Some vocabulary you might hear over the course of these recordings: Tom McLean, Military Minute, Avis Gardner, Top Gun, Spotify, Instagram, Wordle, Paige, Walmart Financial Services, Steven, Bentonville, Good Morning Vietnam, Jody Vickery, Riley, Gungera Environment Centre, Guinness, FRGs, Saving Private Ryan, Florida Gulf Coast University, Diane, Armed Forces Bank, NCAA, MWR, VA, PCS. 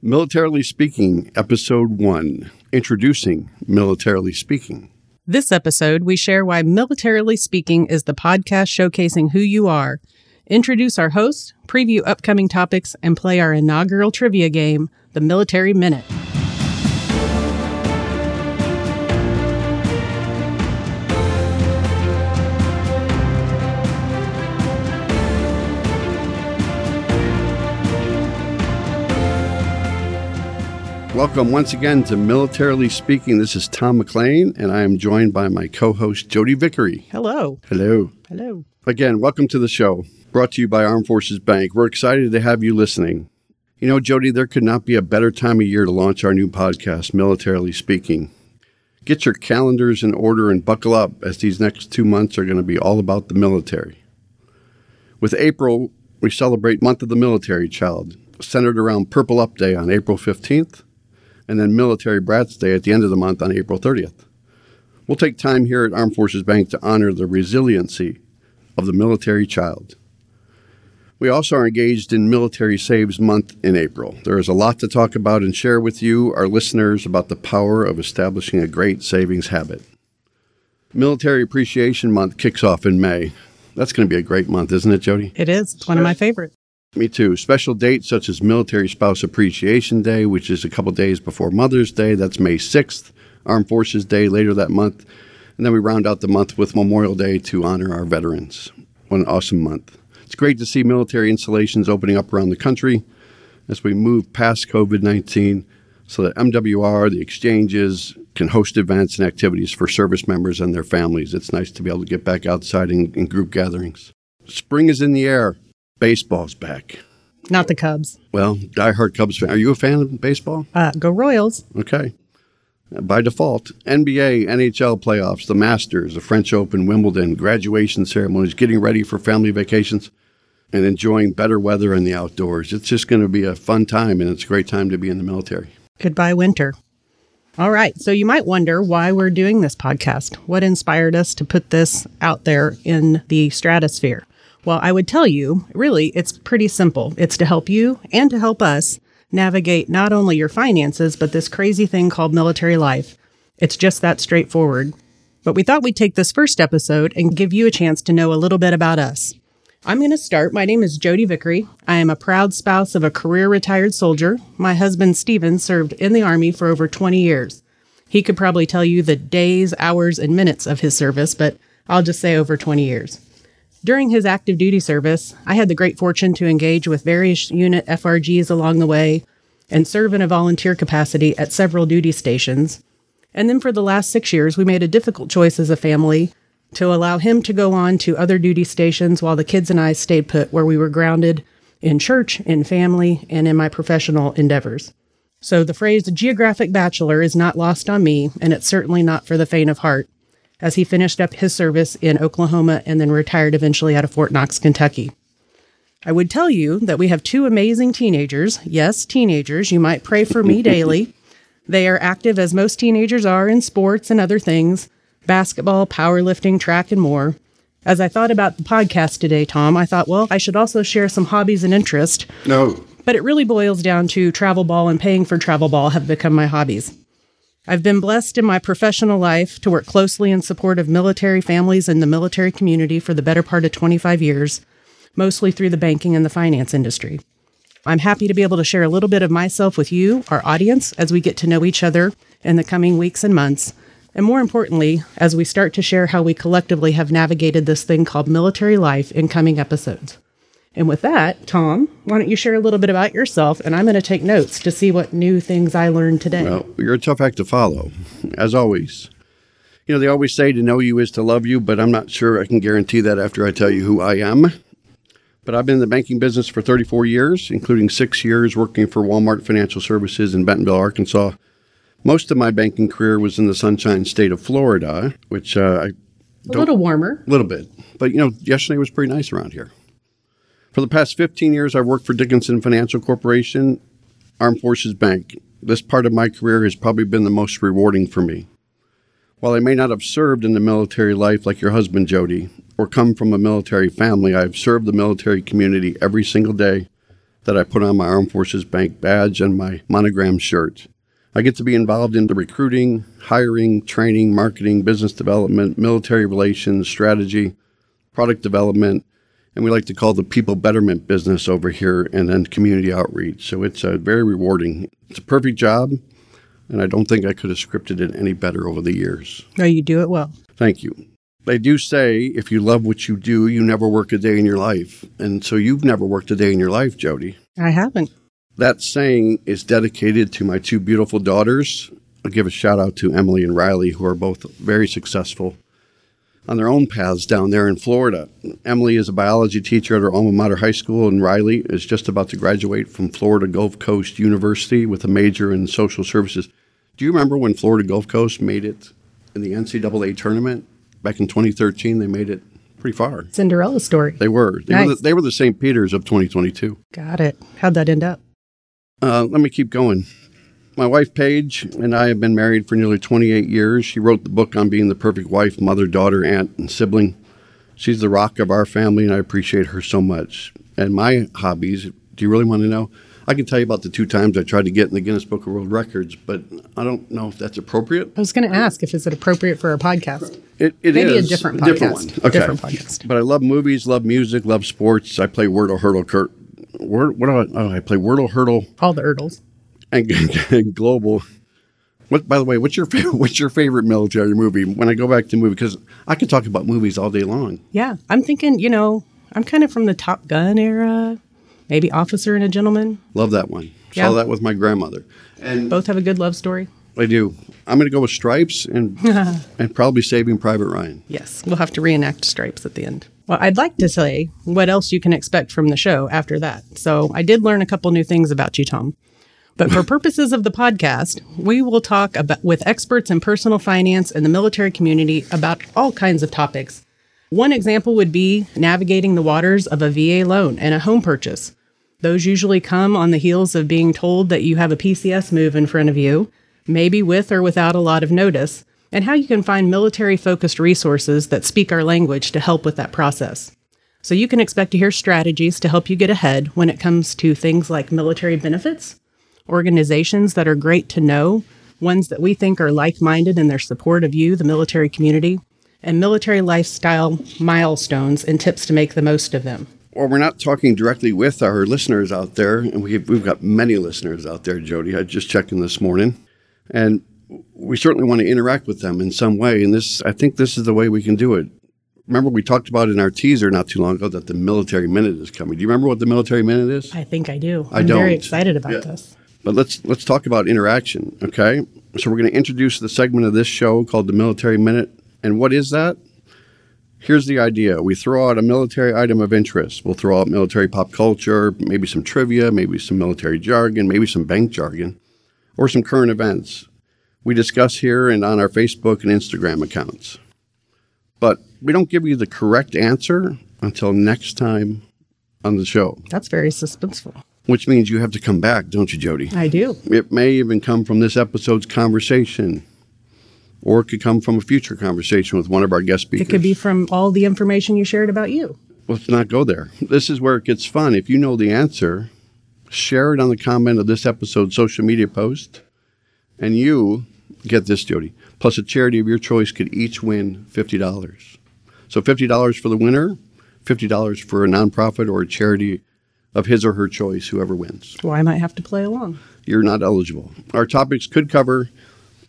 Militarily Speaking, Episode 1, Introducing Militarily Speaking. This episode, we share why Militarily Speaking is the podcast showcasing who you are, introduce our host, preview upcoming topics, and play our inaugural trivia game, the Military Minute. Welcome once again to Militarily Speaking. This is Tom McLean, and I am joined by my co-host, Jody Vickery. Hello. Hello. Hello. Again, welcome to the show, brought to you by Armed Forces Bank. We're excited to have you listening. You know, Jody, there could not be a better time of year to launch our new podcast, Militarily Speaking. Get your calendars in order and buckle up, as these next 2 months are going to be all about the military. With April, we celebrate Month of the Military Child, centered around Purple Up Day on April 15th. And then Military Brats Day at the end of the month on April 30th. We'll take time here at Armed Forces Bank to honor the resiliency of the military child. We also are engaged in Military Saves Month in April. There is a lot to talk about and share with you, our listeners, about the power of establishing a great savings habit. Military Appreciation Month kicks off in May. That's going to be a great month, isn't it, Jody? It is. It's one of my favorites. Me too. Special dates such as Military Spouse Appreciation Day, which is a couple days before Mother's Day. That's May 6th. Armed Forces Day later that month. And then we round out the month with Memorial Day to honor our veterans. What an awesome month. It's great to see military installations opening up around the country as we move past COVID-19 so that MWR, the exchanges, can host events and activities for service members and their families. It's nice to be able to get back outside in group gatherings. Spring is in the air. Baseball's back. Not the Cubs. Well, diehard Cubs fan. Are you a fan of baseball? Go Royals. Okay. By default, NBA, NHL playoffs, the Masters, the French Open, Wimbledon, graduation ceremonies, getting ready for family vacations, and enjoying better weather in the outdoors. It's just going to be a fun time, and it's a great time to be in the military. Goodbye, winter. All right. So you might wonder why we're doing this podcast. What inspired us to put this out there in the stratosphere? Well, I would tell you, really, it's pretty simple. It's to help you and to help us navigate not only your finances, but this crazy thing called military life. It's just that straightforward. But we thought we'd take this first episode and give you a chance to know a little bit about us. I'm going to start. My name is Jody Vickery. I am a proud spouse of a career retired soldier. My husband, Steven, served in the Army for over 20 years. He could probably tell you the days, hours, and minutes of his service, but I'll just say over 20 years. During his active duty service, I had the great fortune to engage with various unit FRGs along the way and serve in a volunteer capacity at several duty stations. And then for the last 6 years, we made a difficult choice as a family to allow him to go on to other duty stations while the kids and I stayed put where we were grounded in church, in family, and in my professional endeavors. So the phrase geographic bachelor is not lost on me, and it's certainly not for the faint of heart, as he finished up his service in Oklahoma and then retired eventually out of Fort Knox, Kentucky. I would tell you that we have two amazing teenagers. Yes, teenagers. You might pray for me daily. They are active, as most teenagers are, in sports and other things, basketball, powerlifting, track, and more. As I thought about the podcast today, Tom, I thought, well, I should also share some hobbies and interest. No. But it really boils down to travel ball and paying for travel ball have become my hobbies. I've been blessed in my professional life to work closely in support of military families and the military community for the better part of 25 years, mostly through the banking and the finance industry. I'm happy to be able to share a little bit of myself with you, our audience, as we get to know each other in the coming weeks and months, and more importantly, as we start to share how we collectively have navigated this thing called military life in coming episodes. And with that, Tom, why don't you share a little bit about yourself, and I'm going to take notes to see what new things I learned today. Well, you're a tough act to follow, as always. You know, they always say to know you is to love you, but I'm not sure I can guarantee that after I tell you who I am. But I've been in the banking business for 34 years, including 6 years working for Walmart Financial Services in Bentonville, Arkansas. Most of my banking career was in the sunshine state of Florida, which a little warmer. A little bit. But, you know, yesterday was pretty nice around here. For the past 15 years, I've worked for Dickinson Financial Corporation, Armed Forces Bank. This part of my career has probably been the most rewarding for me. While I may not have served in the military life like your husband, Jody, or come from a military family, I have served the military community every single day that I put on my Armed Forces Bank badge and my monogram shirt. I get to be involved in the recruiting, hiring, training, marketing, business development, military relations, strategy, product development, and we like to call the people betterment business over here, and then community outreach. So it's very rewarding. It's a perfect job, and I don't think I could have scripted it any better over the years. No, you do it well. Thank you. They do say if you love what you do, you never work a day in your life. And so you've never worked a day in your life, Jody. I haven't. That saying is dedicated to my two beautiful daughters. I'll give a shout out to Emily and Riley, who are both very successful on their own paths down there in Florida. Emily is a biology teacher at her alma mater high school, and Riley is just about to graduate from Florida Gulf Coast University with a major in social services. Do you remember when Florida Gulf Coast made it in the NCAA tournament? Back in 2013, they made it pretty far. Cinderella story. They were. They were the St. Peter's of 2022. Got it. How'd that end up? Let me keep going. My wife, Paige, and I have been married for nearly 28 years. She wrote the book on being the perfect wife, mother, daughter, aunt, and sibling. She's the rock of our family, and I appreciate her so much. And my hobbies, do you really want to know? I can tell you about the two times I tried to get in the Guinness Book of World Records, but I don't know if that's appropriate. I was going to ask if is it appropriate for our podcast. It Maybe is. Maybe a different podcast. Different one. Okay. Different podcast. But I love movies, love music, love sports. I play Wordle, Hurdle, I play Wordle, Hurdle. All the Hurdles. And global. What? By the way, what's your favorite military movie? When I go back to movie, because I could talk about movies all day long. Yeah, I'm thinking, I'm kind of from the Top Gun era, maybe Officer and a Gentleman. Love that one. Yeah. Saw that with my grandmother. And both have a good love story. I do. I'm going to go with Stripes and probably Saving Private Ryan. Yes, we'll have to reenact Stripes at the end. Well, I'd like to say what else you can expect from the show after that. So I did learn a couple new things about you, Tom. But for purposes of the podcast, we will talk with experts in personal finance and the military community about all kinds of topics. One example would be navigating the waters of a VA loan and a home purchase. Those usually come on the heels of being told that you have a PCS move in front of you, maybe with or without a lot of notice, and how you can find military-focused resources that speak our language to help with that process. So you can expect to hear strategies to help you get ahead when it comes to things like military benefits, organizations that are great to know, ones that we think are like-minded in their support of you, the military community, and military lifestyle milestones and tips to make the most of them. Well, we're not talking directly with our listeners out there, and we've got many listeners out there, Jody. I just checked in this morning, and we certainly want to interact with them in some way, and I think this is the way we can do it. Remember, we talked about in our teaser not too long ago that the Military Minute is coming. Do you remember what the Military Minute is? I think I do. I'm very excited about this. But let's talk about interaction, okay? So we're going to introduce the segment of this show called the Military Minute. And what is that? Here's the idea. We throw out a military item of interest. We'll throw out military pop culture, maybe some trivia, maybe some military jargon, maybe some bank jargon, or some current events. We discuss here and on our Facebook and Instagram accounts. But we don't give you the correct answer until next time on the show. That's very suspenseful. Which means you have to come back, don't you, Jody? I do. It may even come from this episode's conversation, or it could come from a future conversation with one of our guest speakers. It could be from all the information you shared about you. Let's not go there. This is where it gets fun. If you know the answer, share it on the comment of this episode's social media post, and you, get this, Jody, plus a charity of your choice could each win $50. So $50 for the winner, $50 for a nonprofit or a charity of his or her choice, whoever wins. Well, I might have to play along. You're not eligible. Our topics could cover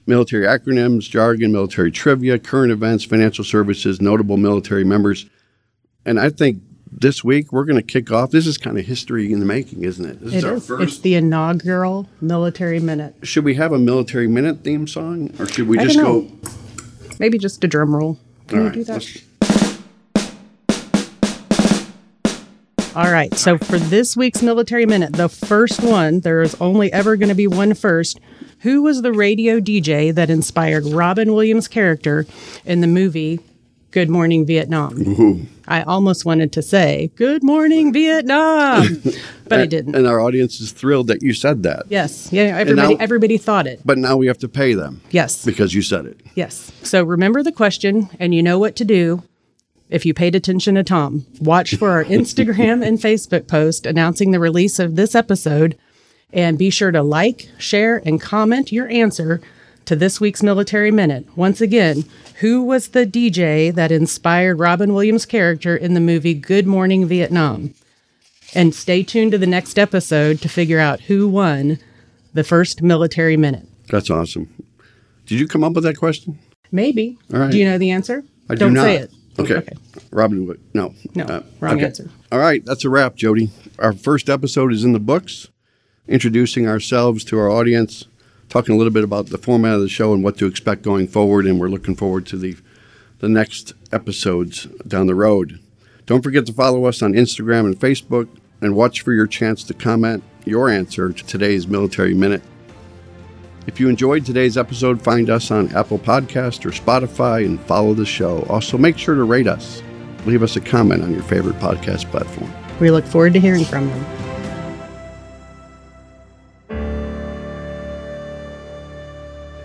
military acronyms, jargon, military trivia, current events, financial services, notable military members. And I think this week we're going to kick off. This is kind of history in the making, isn't it? This is our first. It's the inaugural Military Minute. Should we have a Military Minute theme song? Or should we just go? Maybe just a drum roll. Can you do that? All right, so for this week's Military Minute, the first one, there is only ever going to be one first. Who was the radio DJ that inspired Robin Williams' character in the movie Good Morning Vietnam? Ooh. I almost wanted to say, Good Morning Vietnam, but I didn't. And our audience is thrilled that you said that. Yes, yeah, everybody thought it. But now we have to pay them. Yes. Because you said it. Yes. So remember the question, and you know what to do. if you paid attention to Tom, watch for our Instagram and Facebook post announcing the release of this episode. And be sure to like, share, and comment your answer to this week's Military Minute. Once again, who was the DJ that inspired Robin Williams' character in the movie Good Morning Vietnam? And stay tuned to the next episode to figure out who won the first Military Minute. That's awesome. Did you come up with that question? Maybe. All right. Do you know the answer? I do not. Don't say it. Okay. Robin, no. No, wrong answer. All right, that's a wrap, Jody. Our first episode is in the books. Introducing ourselves to our audience, talking a little bit about the format of the show and what to expect going forward, and we're looking forward to the next episodes down the road. Don't forget to follow us on Instagram and Facebook, and watch for your chance to comment your answer to today's Military Minute. If you enjoyed today's episode, find us on Apple Podcasts or Spotify and follow the show. Also, make sure to rate us. Leave us a comment on your favorite podcast platform. We look forward to hearing from you.